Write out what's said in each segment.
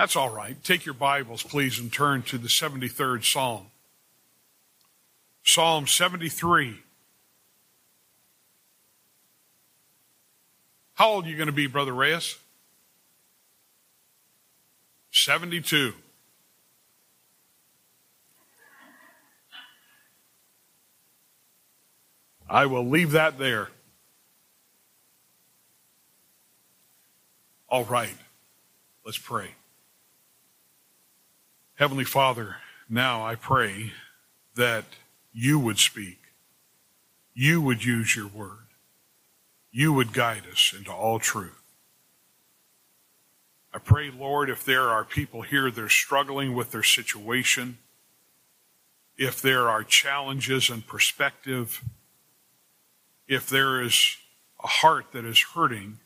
That's all right. Take your Bibles, please, and turn to the 73rd Psalm. Psalm 73. How old are you going to be, Brother Reyes? 72. I will leave that there. All right, let's pray. Heavenly Father, now I pray that you would speak. You would use your word. You would guide us into all truth. I pray, Lord, if there are people here that are struggling with their situation, if there are challenges and perspective, if there is a heart that is hurting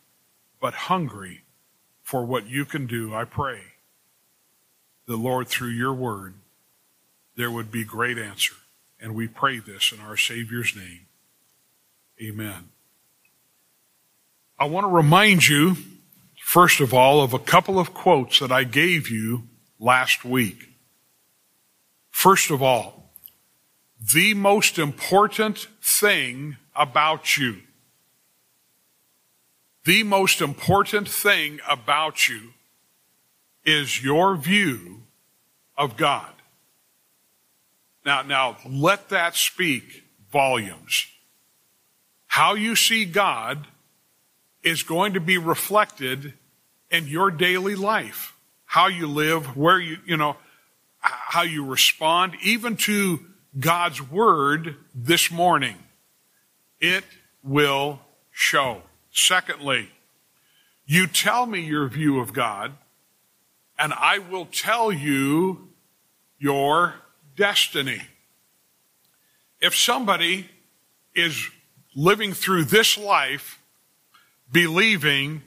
but hungry for what you can do, I pray that, Lord, through your word, there would be great answer. And we pray this in our Savior's name. Amen. I want to remind you, first of all, of a couple of quotes that I gave you last week. First of all, the most important thing about you. The most important thing about you is your view of God. Now, let that speak volumes. How you see God is going to be reflected in your daily life. How you live, where you how you respond, even to God's word this morning. It will show. Secondly, you tell me your view of God, and I will tell you your destiny. If somebody is living through this life believing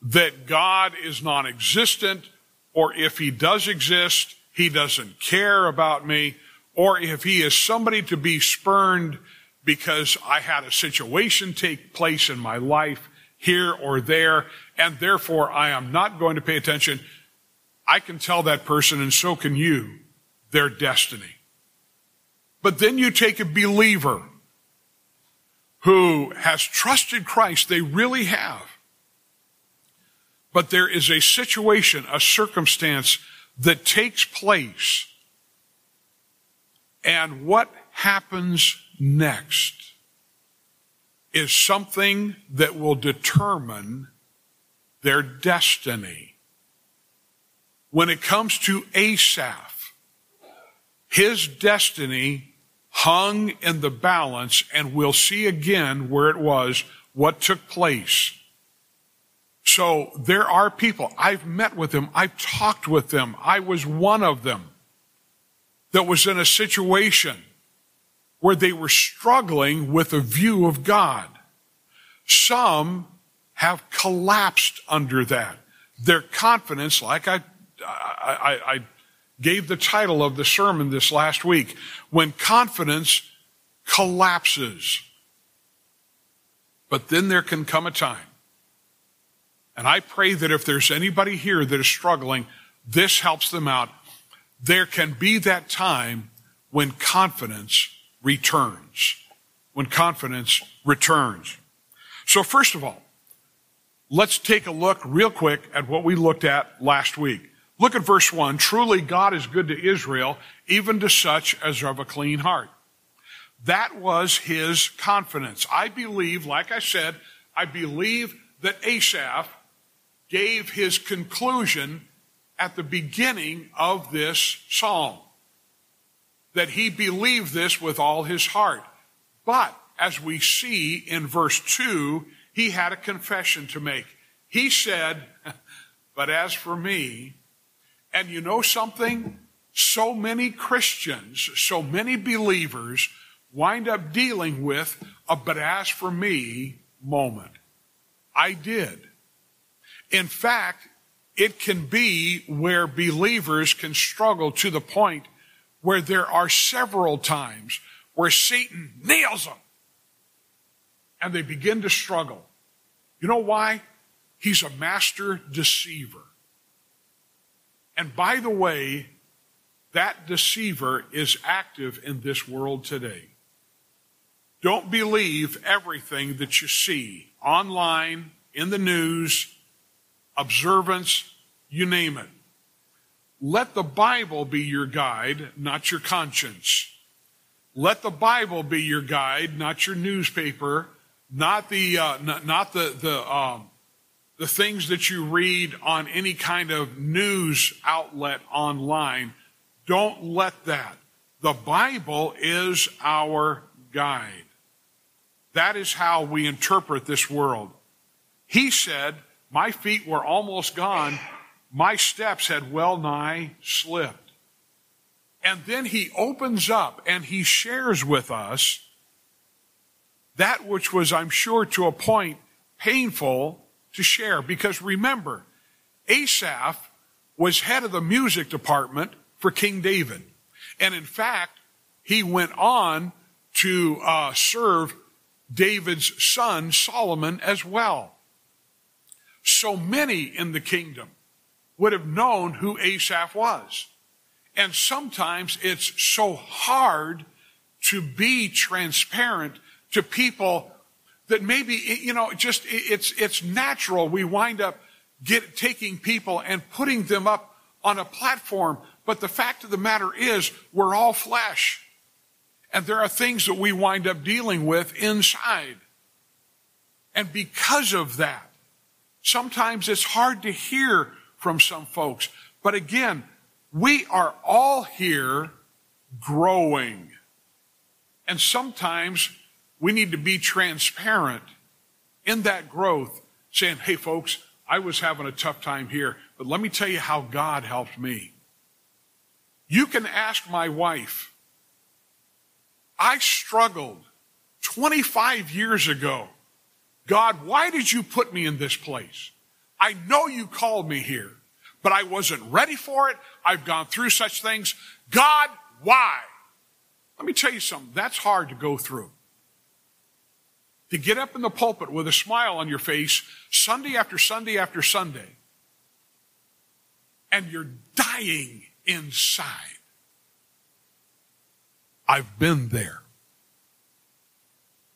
that God is non-existent, or if he does exist, he doesn't care about me, or if he is somebody to be spurned because I had a situation take place in my life here or there, and therefore I am not going to pay attention, I can tell that person, and so can you, their destiny. But then you take a believer who has trusted Christ, they really have, but there is a situation, a circumstance that takes place, and what happens next is something that will determine their destiny. When it comes to Asaph, his destiny hung in the balance, and we'll see again where it was, what took place. So there are people, I've met with them, I've talked with them, I was one of them that was in a situation where they were struggling with a view of God. Some have collapsed under that. Their confidence, like I gave the title of the sermon this last week, when confidence collapses. But then there can come a time. And I pray that if there's anybody here that is struggling, this helps them out. There can be that time when confidence returns. When confidence returns. So first of all, let's take a look real quick at what we looked at last week. Look at verse 1. Truly God is good to Israel, even to such as are of a clean heart. That was his confidence. I believe, like I said, I believe that Asaph gave his conclusion at the beginning of this psalm, that he believed this with all his heart. But as we see in verse 2, he had a confession to make. He said, but as for me, and you know something? So many Christians, so many believers wind up dealing with a but as for me moment. I did. In fact, it can be where believers can struggle to the point where there are several times where Satan nails them and they begin to struggle. You know why? He's a master deceiver. And by the way, that deceiver is active in this world today. Don't believe everything that you see online, in the news, observance, you name it. Let the Bible be your guide, not your conscience. Let the Bible be your guide, not your newspaper, not the things that you read on any kind of news outlet online. Don't let that. The Bible is our guide. That is how we interpret this world. He said, my feet were almost gone. My steps had well nigh slipped. And then he opens up and he shares with us that which was, I'm sure, to a point painful to share. Because remember, Asaph was head of the music department for King David. And in fact, he went on to serve David's son, Solomon, as well. So many in the kingdom would have known who Asaph was. And sometimes it's so hard to be transparent to people that maybe, you know, just it's natural. We wind up taking people and putting them up on a platform. But the fact of the matter is, we're all flesh. And there are things that we wind up dealing with inside. And because of that, sometimes it's hard to hear from some folks. But again, we are all here growing. And sometimes we need to be transparent in that growth, saying, hey folks, I was having a tough time here, but let me tell you how God helped me. You can ask my wife. I struggled 25 years ago. God, why did you put me in this place? I know you called me here, but I wasn't ready for it. I've gone through such things. God, why? Let me tell you something. That's hard to go through. To get up in the pulpit with a smile on your face, Sunday after Sunday after Sunday, and you're dying inside. I've been there.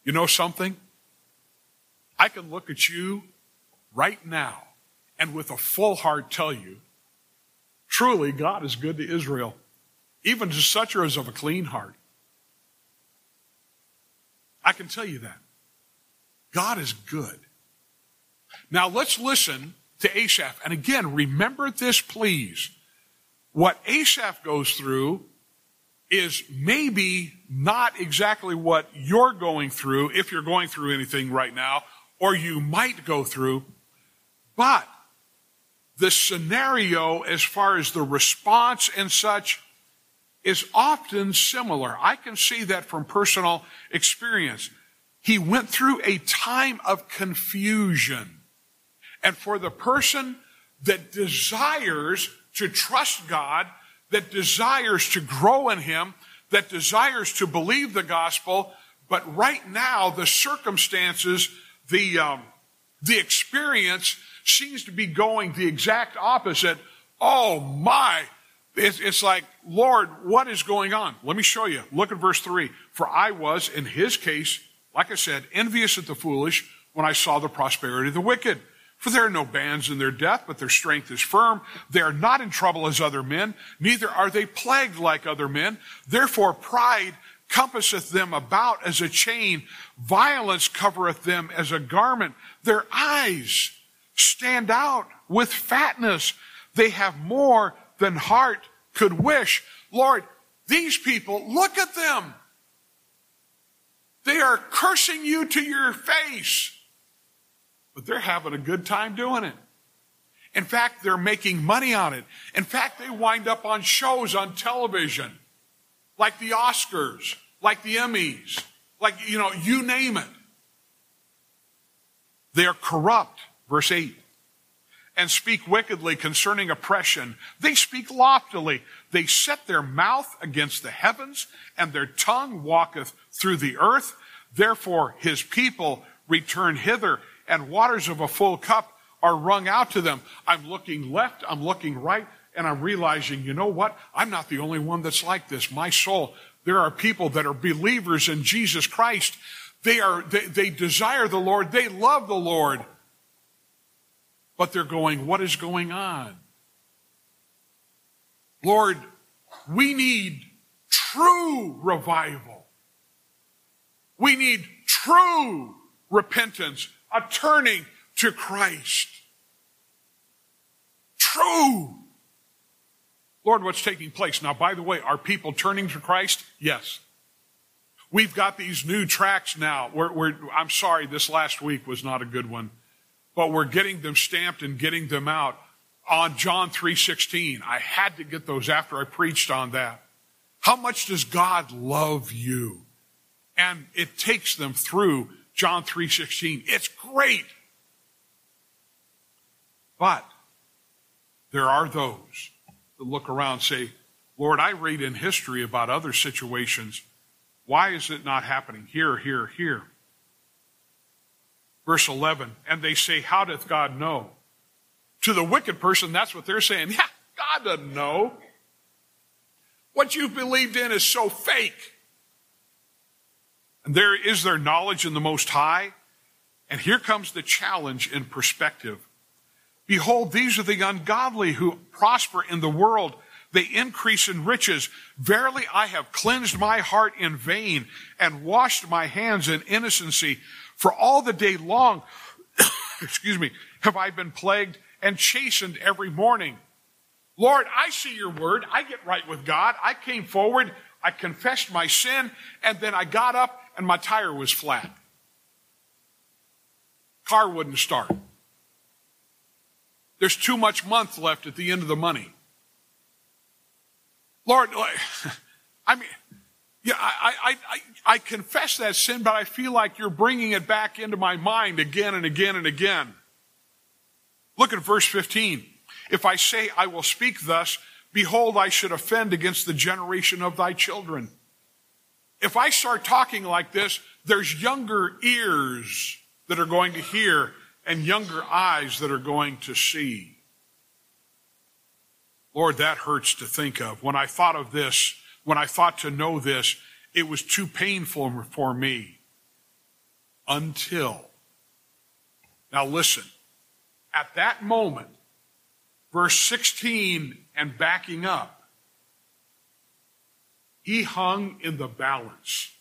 You know something? I can look at you right now and with a full heart tell you, truly God is good to Israel, even to such as of a clean heart. I can tell you that. God is good. Now let's listen to Asaph. And again, remember this, please. What Asaph goes through is maybe not exactly what you're going through, if you're going through anything right now, or you might go through, but the scenario as far as the response and such is often similar. I can see that from personal experience. He went through a time of confusion. And for the person that desires to trust God, that desires to grow in Him, that desires to believe the gospel, but right now the circumstances, the experience seems to be going the exact opposite. Oh my, it's like, Lord, what is going on? Let me show you. Look at verse 3. For I was, in his case, like I said, envious at the foolish when I saw the prosperity of the wicked. For there are no bands in their death, but their strength is firm. They are not in trouble as other men, neither are they plagued like other men. Therefore pride compasseth them about as a chain. Violence covereth them as a garment. Their eyes stand out with fatness. They have more than heart could wish. Lord, these people, look at them. They are cursing you to your face. But they're having a good time doing it. In fact, they're making money on it. In fact, they wind up on shows on television, like the Oscars, like the Emmys, like, you know, you name it. They are corrupt, verse 8, and speak wickedly concerning oppression. They speak loftily. They set their mouth against the heavens, and their tongue walketh through the earth. Therefore his people return hither, and waters of a full cup are wrung out to them. I'm looking left, I'm looking right, and I'm realizing, you know what? I'm not the only one that's like this. My soul, there are people that are believers in Jesus Christ. They desire the Lord. They love the Lord. But they're going, what is going on? Lord, we need true revival. We need true repentance, a turning to Christ. True. Lord, what's taking place? Now, by the way, are people turning to Christ? Yes. We've got these new tracts now. I'm sorry, this last week was not a good one. But we're getting them stamped and getting them out on John 3:16. I had to get those after I preached on that. How much does God love you? And it takes them through John 3:16. It's great. But there are those that look around and say, Lord, I read in history about other situations. Why is it not happening here, here, here? Verse 11, and they say, how doth God know? To the wicked person, that's what they're saying. Yeah, God doesn't know. What you've believed in is so fake. And there is their knowledge in the Most High. And here comes the challenge in perspective. Behold, these are the ungodly who prosper in the world. They increase in riches. Verily, I have cleansed my heart in vain and washed my hands in innocency. For all the day long, have I been plagued and chastened every morning. Lord, I see your word. I get right with God. I came forward. I confessed my sin. And then I got up and my tire was flat. Car wouldn't start. There's too much month left at the end of the money. Lord, I mean, yeah, I confess that sin, but I feel like you're bringing it back into my mind again and again and again. Look at verse 15. If I say I will speak thus, behold, I should offend against the generation of thy children. If I start talking like this, there's younger ears that are going to hear and younger eyes that are going to see. Lord, that hurts to think of. When I thought of this, when I thought to know this, it was too painful for me. Until. Now listen, at that moment, verse 16 and backing up, he hung in the balance.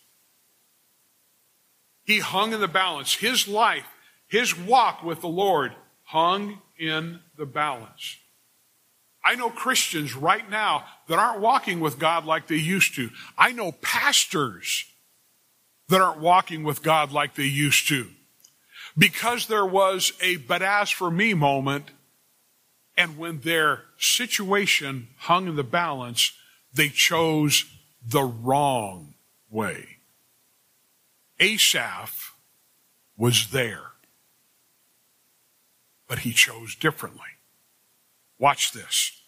He hung in the balance. His life, his walk with the Lord hung in the balance. I know Christians right now that aren't walking with God like they used to. I know pastors that aren't walking with God like they used to. Because there was a but as for me moment, and when their situation hung in the balance, they chose the wrong way. Asaph was there, but he chose differently. Watch this.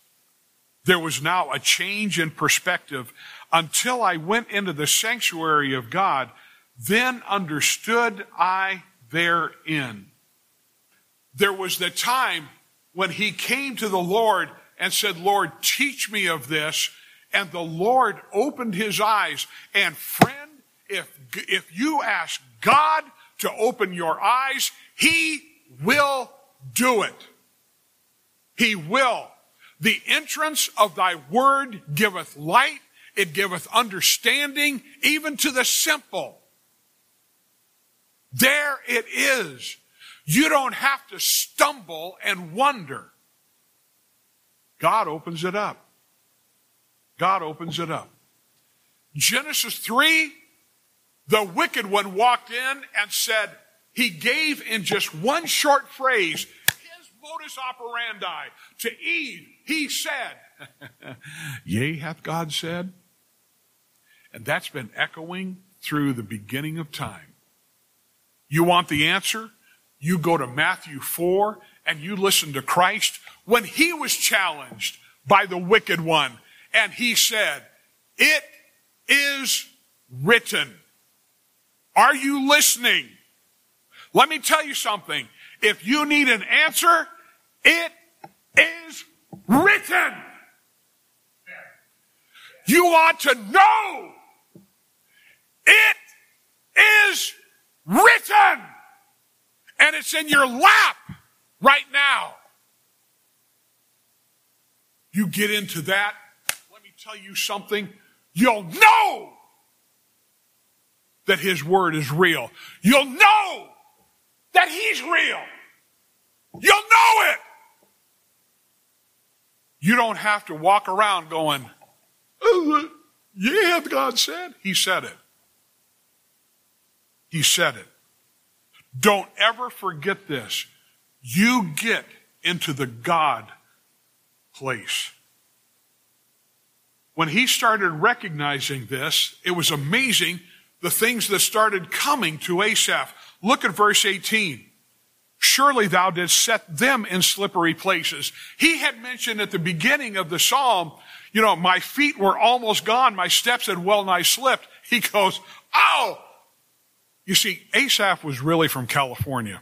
There was now a change in perspective. Until I went into the sanctuary of God, then understood I therein. There was the time when he came to the Lord and said, Lord, teach me of this. And the Lord opened his eyes. And friend, if you ask God to open your eyes, he will do it. He will. The entrance of thy word giveth light, it giveth understanding, even to the simple. There it is. You don't have to stumble and wonder. God opens it up. God opens it up. Genesis 3, the wicked one walked in and said, he gave in just one short phrase, modus operandi to Eve, he said, yea, hath God said? And that's been echoing through the beginning of time. You want the answer? You go to Matthew 4 and you listen to Christ when he was challenged by the wicked one. And he said, it is written. Are you listening? Let me tell you something. If you need an answer, it is written. You ought to know it is written, and it's in your lap right now. You get into that, let me tell you something, you'll know that his word is real. You'll know that he's real. You'll know it. You don't have to walk around going, oh, yeah, God said. He said it. He said it. Don't ever forget this. You get into the God place. When he started recognizing this, it was amazing the things that started coming to Asaph. Look at verse 18. Surely thou didst set them in slippery places. He had mentioned at the beginning of the psalm, you know, my feet were almost gone, my steps had well nigh slipped. He goes, oh! You see, Asaph was really from California.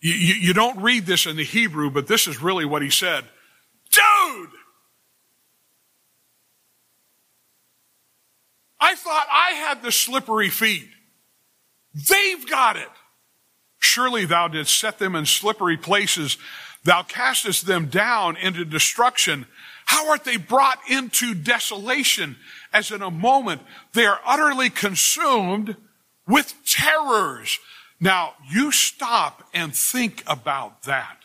You don't read this in the Hebrew, but this is really what he said. Dude! I thought I had the slippery feet. They've got it. Surely thou didst set them in slippery places. Thou castest them down into destruction. How art they brought into desolation? As in a moment, they are utterly consumed with terrors. Now, you stop and think about that.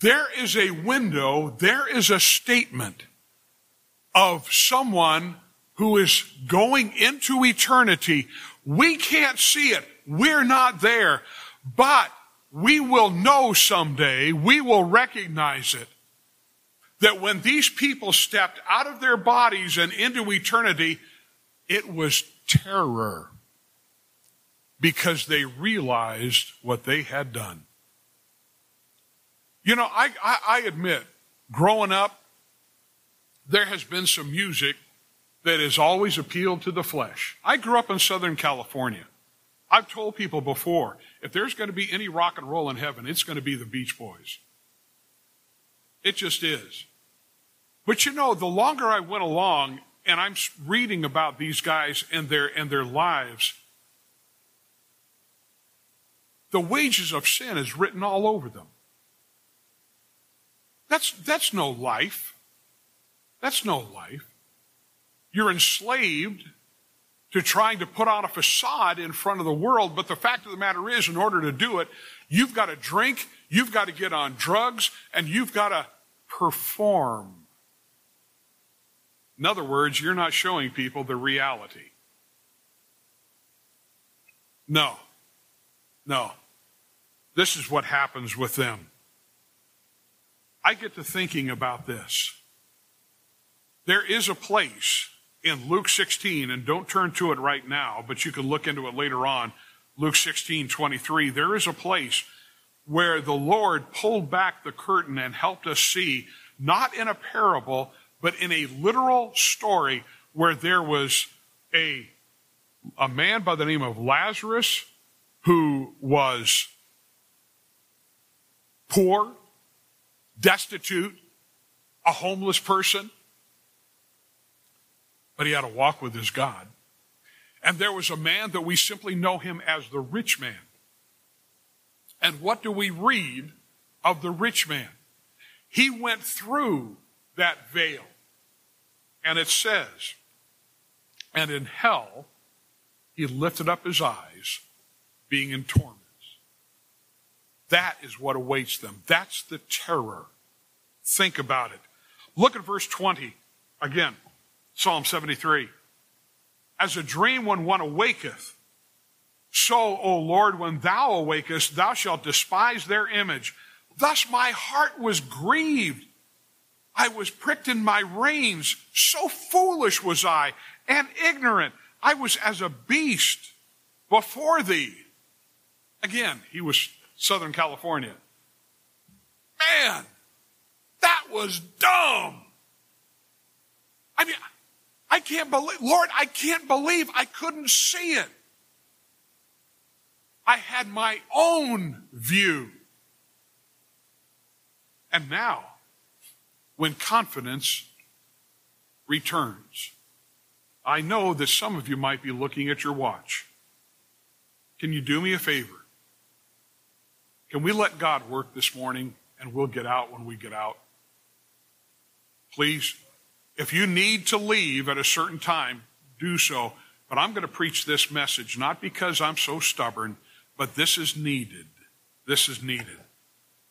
There is a window, there is a statement of someone who is going into eternity. We can't see it. We're not there, but we will know someday, we will recognize it, that when these people stepped out of their bodies and into eternity, it was terror because they realized what they had done. You know, I admit, growing up, there has been some music that has always appealed to the flesh. I grew up in Southern California. I've told people before, if there's going to be any rock and roll in heaven, it's going to be the Beach Boys. It just is. But you know, the longer I went along, and I'm reading about these guys and their lives, the wages of sin is written all over them. That's no life. That's no life. You're enslaved to trying to put on a facade in front of the world, but the fact of the matter is, in order to do it, you've got to drink, you've got to get on drugs, and you've got to perform. In other words, you're not showing people the reality. No. No. This is what happens with them. I get to thinking about this. There is a place in Luke 16, and don't turn to it right now, but you can look into it later on, Luke 16:23, there is a place where the Lord pulled back the curtain and helped us see, not in a parable, but in a literal story where there was a man by the name of Lazarus who was poor, destitute, a homeless person, but he had a walk with his God. And there was a man that we simply know him as the rich man. And what do we read of the rich man? He went through that veil. And it says, and in hell he lifted up his eyes, being in torments. That is what awaits them. That's the terror. Think about it. Look at verse 20 again. Psalm 73, as a dream when one awaketh, so, O Lord, when thou awakest, thou shalt despise their image. Thus my heart was grieved. I was pricked in my reins. So foolish was I and ignorant. I was as a beast before thee. Again, he was Southern California. Man, that was dumb. I mean, I can't believe, Lord, I can't believe I couldn't see it. I had my own view. And now, when confidence returns. I know that some of you might be looking at your watch. Can you do me a favor? Can we let God work this morning, and we'll get out when we get out? Please, if you need to leave at a certain time, do so. But I'm going to preach this message, not because I'm so stubborn, but this is needed. This is needed.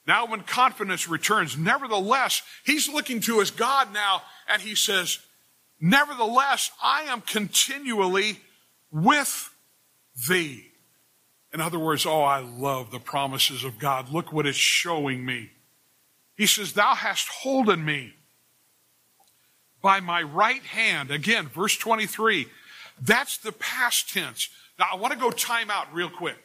Now when confidence returns, nevertheless, he's looking to his God now, and he says, nevertheless, I am continually with thee. In other words, oh, I love the promises of God. Look what it's showing me. He says, thou hast holden me by my right hand. Again, verse 23, that's the past tense. Now, I want to go time out real quick.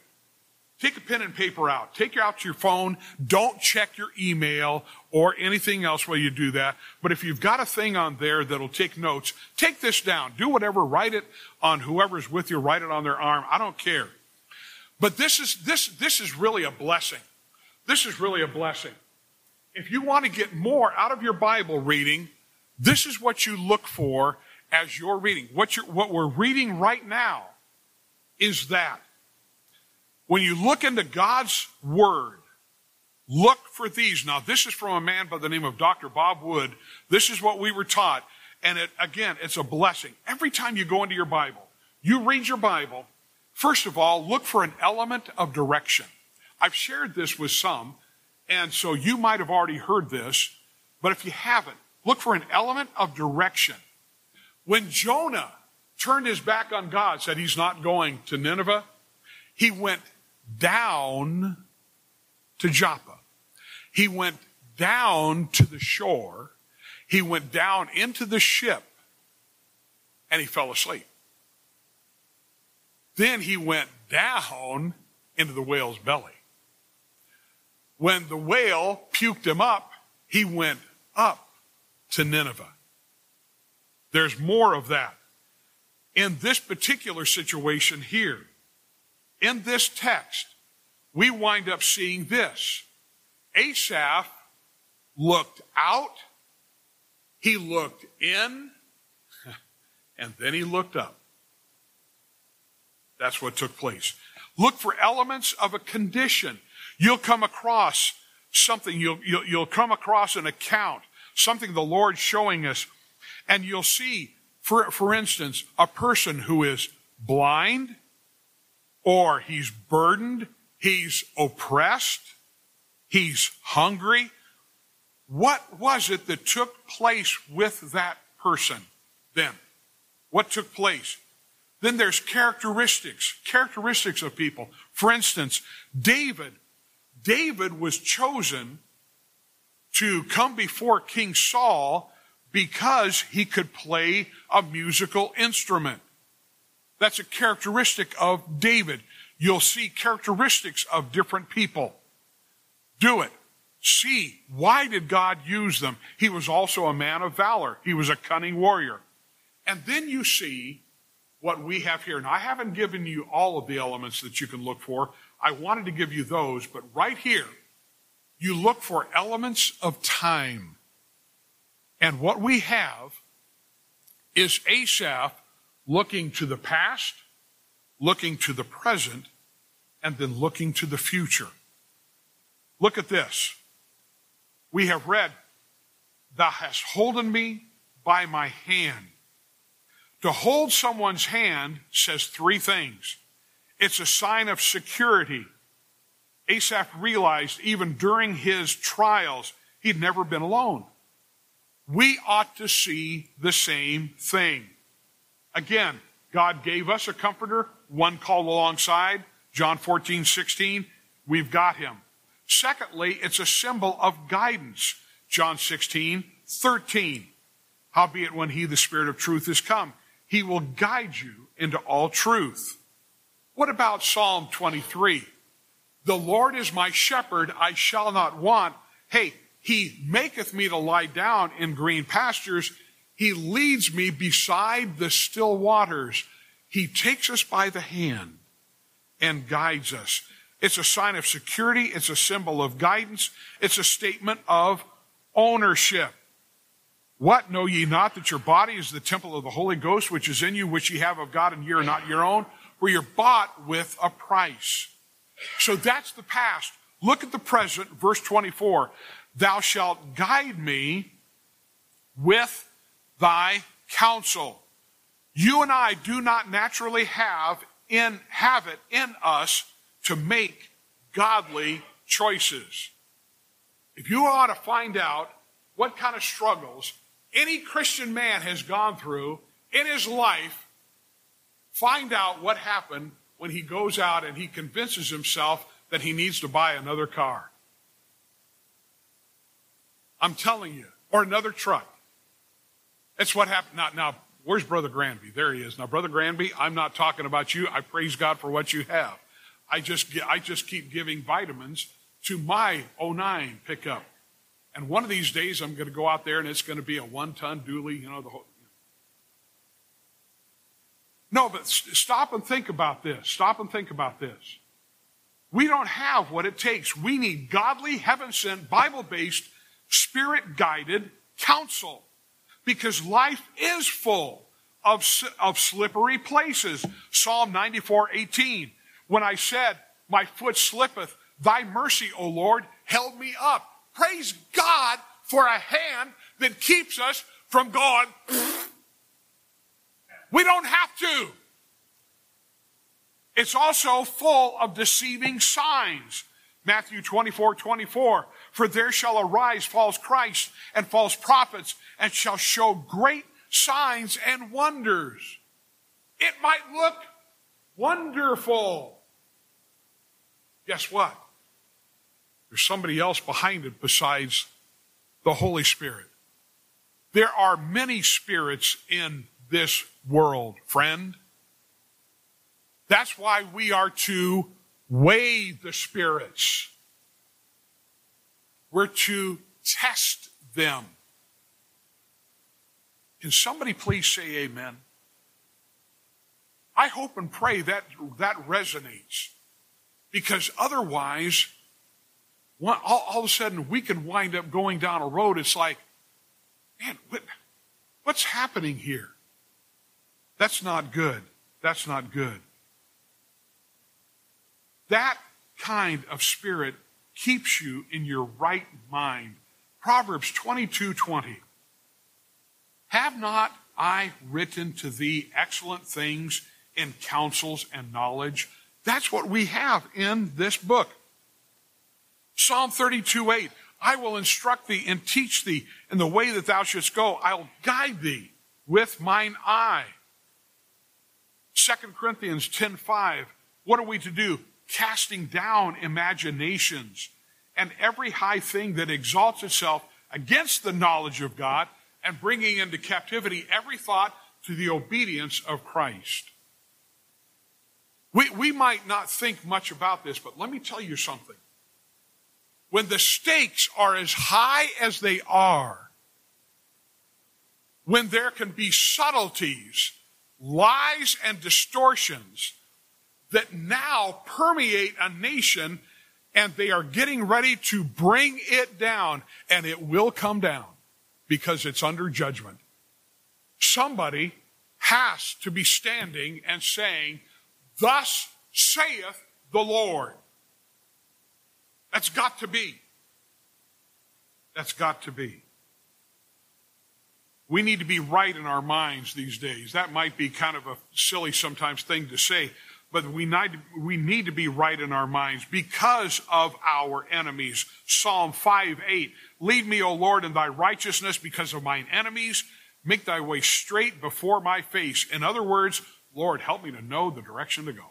Take a pen and paper out. Take out your phone. Don't check your email or anything else while you do that. But if you've got a thing on there that'll take notes, take this down. Do whatever. Write it on whoever's with you. Write it on their arm. I don't care. But this is really a blessing. This is really a blessing. If you want to get more out of your Bible reading, this is what you look for as you're reading. What we're reading right now is that. When you look into God's Word, look for these. Now, this is from a man by the name of Dr. Bob Wood. This is what we were taught. And it's a blessing. Every time you go into your Bible, you read your Bible, first of all, look for an element of direction. I've shared this with some, and so you might have already heard this, but if you haven't, look for an element of direction. When Jonah turned his back on God, said he's not going to Nineveh, he went down to Joppa. He went down to the shore. He went down into the ship, and he fell asleep. Then he went down into the whale's belly. When the whale puked him up, he went up to Nineveh. There's more of that. In this particular situation here, in this text, we wind up seeing this. Asaph looked out, he looked in, and then he looked up. That's what took place. Look for elements of a condition. You'll come across something, you'll come across an account, something the Lord's showing us, and you'll see, for instance, a person who is blind, or he's burdened, he's oppressed, he's hungry. What was it that took place with that person then? What took place? Then there's characteristics of people. For instance, David was chosen to come before King Saul because he could play a musical instrument. That's a characteristic of David. You'll see characteristics of different people. Do it. See, why did God use them? He was also a man of valor. He was a cunning warrior. And then you see what we have here. And I haven't given you all of the elements that you can look for. I wanted to give you those, but right here, you look for elements of time. And what we have is Asaph looking to the past, looking to the present, and then looking to the future. Look at this. We have read, thou hast holden me by my hand. To hold someone's hand says three things. It's a sign of security. Asaph realized even during his trials, he'd never been alone. We ought to see the same thing. Again, God gave us a comforter, one called alongside, John 14:16, we've got him. Secondly, it's a symbol of guidance, John 16:13. Howbeit when he, the Spirit of truth, is come, he will guide you into all truth. What about Psalm 23? The Lord is my shepherd, I shall not want. Hey, he maketh me to lie down in green pastures. He leads me beside the still waters. He takes us by the hand and guides us. It's a sign of security. It's a symbol of guidance. It's a statement of ownership. What, know ye not that your body is the temple of the Holy Ghost, which is in you, which ye have of God, and ye are not your own? For you're bought with a price. So that's the past. Look at the present, verse 24. Thou shalt guide me with thy counsel. You and I do not naturally have it in us to make godly choices. If you ought to find out what kind of struggles any Christian man has gone through in his life, find out what happened when he goes out and he convinces himself that he needs to buy another car. I'm telling you. Or another truck. That's what happened. Now, where's Brother Granby? There he is. Now, Brother Granby, I'm not talking about you. I praise God for what you have. I just keep giving vitamins to my 09 pickup. And one of these days, I'm going to go out there, and it's going to be a one-ton dually, the whole... No, but stop and think about this. Stop and think about this. We don't have what it takes. We need godly, heaven-sent, Bible-based, Spirit-guided counsel, because life is full of slippery places. Psalm 94:18. When I said, my foot slippeth, thy mercy, O Lord, held me up. Praise God for a hand that keeps us from going. We don't have to. It's also full of deceiving signs. Matthew 24:24. For there shall arise false Christs and false prophets, and shall show great signs and wonders. It might look wonderful. Guess what? There's somebody else behind it besides the Holy Spirit. There are many spirits in this world, friend. That's why we are to weigh the spirits. We're to test them. Can somebody please say amen? I hope and pray that resonates, because otherwise, all of a sudden, we can wind up going down a road. It's like, man, what's happening here? That's not good. That's not good. That kind of spirit keeps you in your right mind. Proverbs 22:20. Have not I written to thee excellent things in counsels and knowledge? That's what we have in this book. Psalm 32:8. I will instruct thee and teach thee in the way that thou shouldst go. I'll guide thee with mine eye. 2 Corinthians 10:5, what are we to do? Casting down imaginations and every high thing that exalts itself against the knowledge of God, and bringing into captivity every thought to the obedience of Christ. We might not think much about this, but let me tell you something. When the stakes are as high as they are, when there can be subtleties, lies and distortions that now permeate a nation, and they are getting ready to bring it down, and it will come down because it's under judgment. Somebody has to be standing and saying, thus saith the Lord. That's got to be. That's got to be. We need to be right in our minds these days. That might be kind of a silly sometimes thing to say, but we need to be right in our minds because of our enemies. Psalm 5:8, lead me, O Lord, in thy righteousness because of mine enemies. Make thy way straight before my face. In other words, Lord, help me to know the direction to go.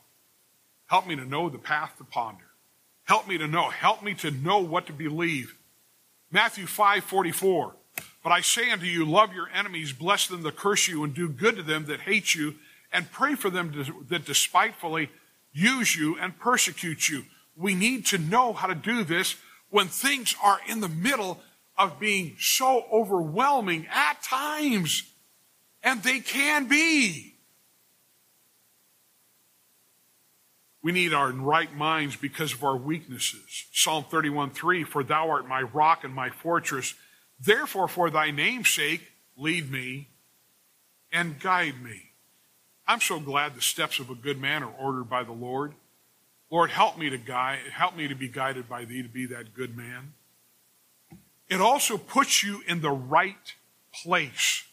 Help me to know the path to ponder. Help me to know what to believe. Matthew 5:44. But I say unto you, love your enemies, bless them that curse you, and do good to them that hate you, and pray for them that despitefully use you and persecute you. We need to know how to do this when things are in the middle of being so overwhelming at times, and they can be. We need our right minds because of our weaknesses. Psalm 31:3, for thou art my rock and my fortress, therefore, for thy name's sake, lead me, and guide me. I'm so glad the steps of a good man are ordered by the Lord. Lord, help me to be guided by thee to be that good man. It also puts you in the right place.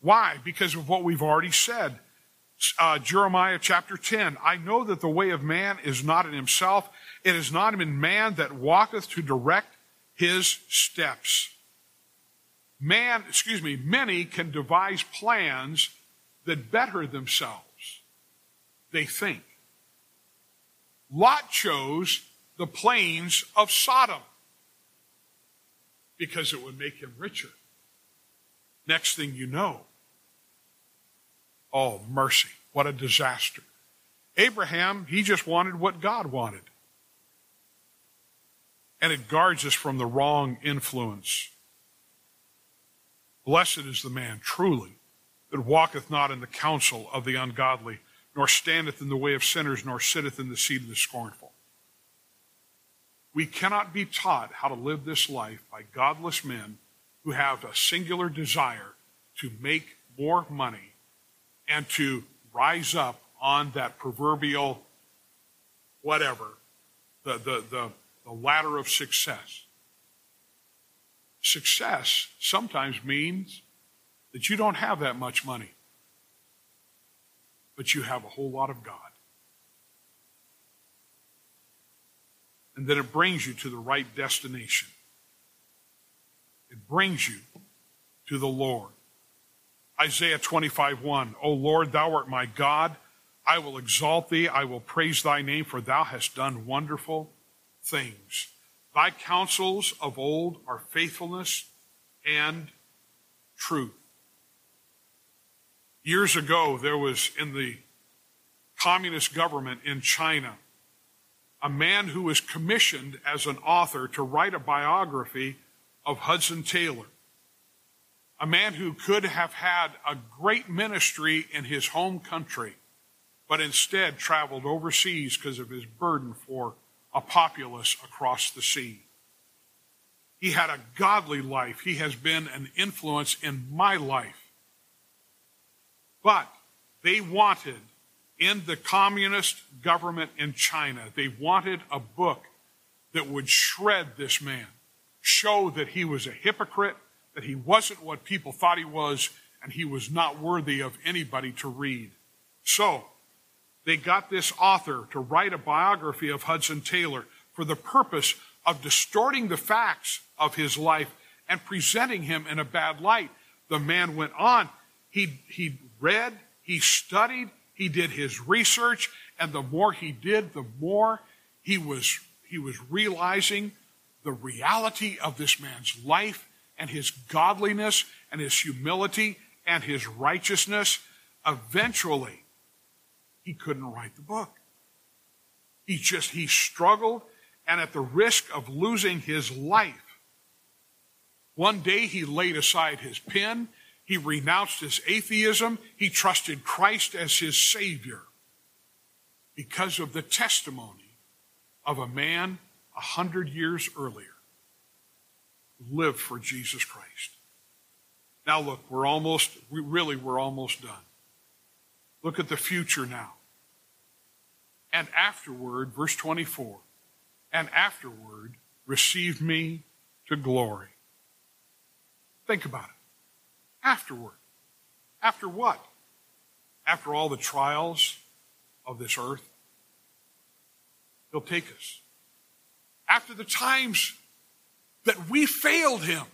Why? Because of what we've already said. Jeremiah chapter 10, I know that the way of man is not in himself. It is not in man that walketh to direct his steps. Many can devise plans that better themselves, they think. Lot chose the plains of Sodom because it would make him richer. Next thing you know, oh, mercy, what a disaster. Abraham, he just wanted what God wanted. And it guards us from the wrong influence. Blessed is the man truly that walketh not in the counsel of the ungodly, nor standeth in the way of sinners, nor sitteth in the seat of the scornful. We cannot be taught how to live this life by godless men who have a singular desire to make more money and to rise up on that proverbial whatever, the ladder of success. Success sometimes means that you don't have that much money, but you have a whole lot of God. And then it brings you to the right destination. It brings you to the Lord. Isaiah 25:1, O Lord, thou art my God. I will exalt thee. I will praise thy name, for thou hast done wonderful things. Thy counsels of old are faithfulness and truth. Years ago, there was in the communist government in China a man who was commissioned as an author to write a biography of Hudson Taylor, a man who could have had a great ministry in his home country, but instead traveled overseas because of his burden for a populace across the sea. He had a godly life. He has been an influence in my life. But they wanted, in the communist government in China, they wanted a book that would shred this man, show that he was a hypocrite, that he wasn't what people thought he was, and he was not worthy of anybody to read. So they got this author to write a biography of Hudson Taylor for the purpose of distorting the facts of his life and presenting him in a bad light. The man went on. He read, he studied, he did his research, and the more he did, the more he was realizing the reality of this man's life and his godliness and his humility and his righteousness. Eventually, he couldn't write the book. He struggled, and at the risk of losing his life, one day he laid aside his pen, he renounced his atheism, he trusted Christ as his Savior because of the testimony of a man 100 years earlier who lived for Jesus Christ. Now look, we're almost done. Look at the future now. And afterward, verse 24, and afterward receive me to glory. Think about it. Afterward. After what? After all the trials of this earth, he'll take us. After the times that we failed him,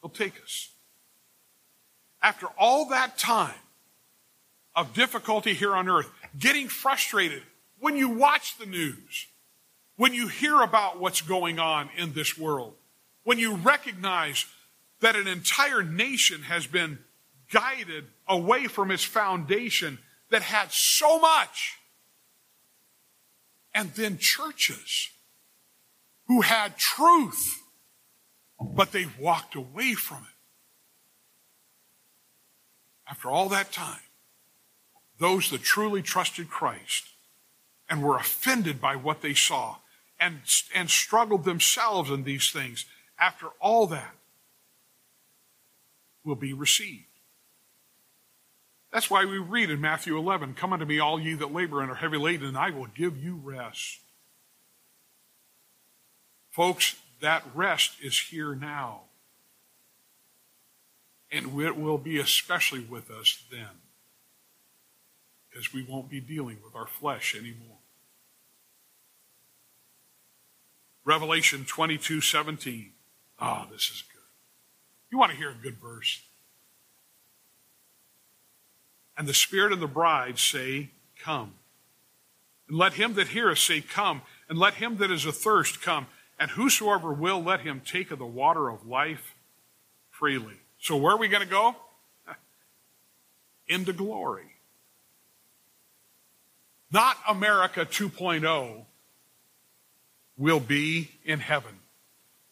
he'll take us. After all that time of difficulty here on earth, getting frustrated when you watch the news, when you hear about what's going on in this world, when you recognize that an entire nation has been guided away from its foundation that had so much, and then churches who had truth, but they walked away from it. After all that time, those that truly trusted Christ and were offended by what they saw and struggled themselves in these things, after all that, will be received. That's why we read in Matthew 11, "Come unto me, all ye that labor and are heavy laden, and I will give you rest." Folks, that rest is here now. And it will be especially with us then, because we won't be dealing with our flesh anymore. Revelation 22:17. Oh, this is good. You want to hear a good verse? "And the Spirit and the bride say, Come. And let him that heareth say, Come. And let him that is athirst come. And whosoever will, let him take of the water of life freely." So where are we going to go? Into glory. Not America 2.0, will be in heaven.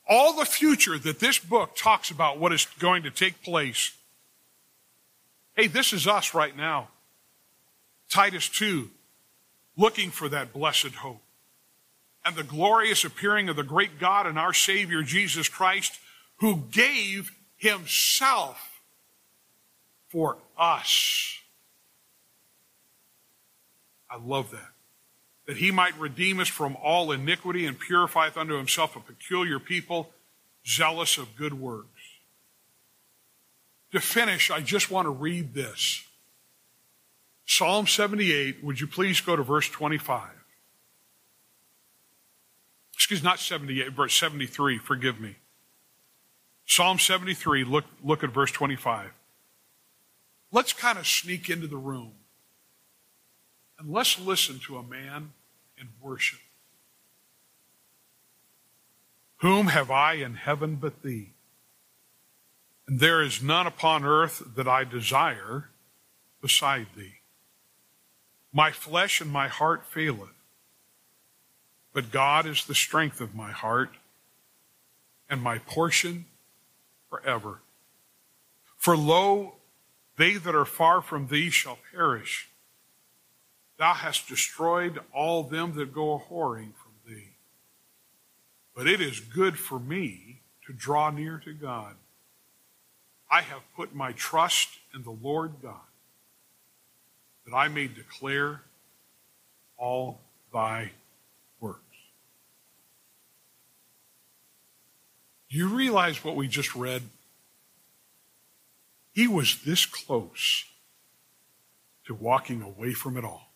All the future that this book talks about what is going to take place. Hey, this is us right now. Titus 2, looking for that blessed hope and the glorious appearing of the great God and our Savior Jesus Christ, who gave himself for us. I love that. "That he might redeem us from all iniquity and purify unto himself a peculiar people, zealous of good works." To finish, I just want to read this. Psalm 78, would you please go to verse 25? Excuse me, not 78, verse 73, forgive me. Psalm 73, look at verse 25. Let's kind of sneak into the room. And let's listen to a man in worship. "Whom have I in heaven but thee? And there is none upon earth that I desire beside thee. My flesh and my heart faileth, but God is the strength of my heart and my portion forever. For lo, they that are far from thee shall perish. Thou hast destroyed all them that go a-whoring from thee. But it is good for me to draw near to God. I have put my trust in the Lord God, that I may declare all thy works." Do you realize what we just read? He was this close to walking away from it all.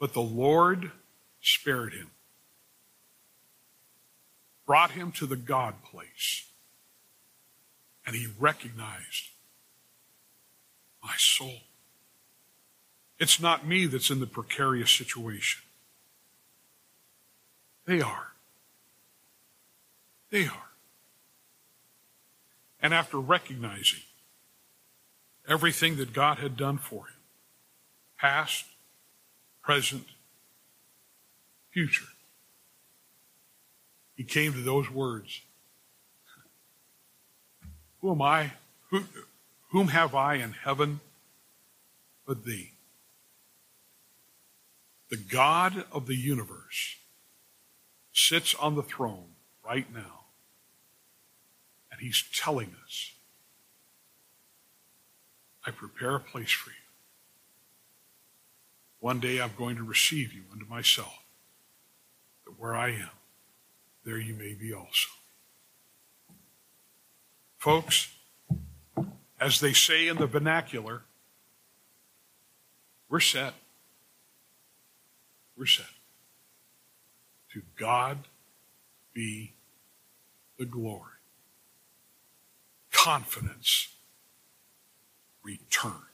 But the Lord spared him, brought him to the God place, and he recognized, my soul. It's not me that's in the precarious situation. They are. They are. And after recognizing everything that God had done for him, past, present, future, he came to those words, "Who am I? Whom have I in heaven but thee?" The God of the universe sits on the throne right now, and he's telling us, I prepare a place for you. One day I'm going to receive you unto myself, that where I am, there you may be also. Folks, as they say in the vernacular, we're set. We're set. To God be the glory. Confidence return.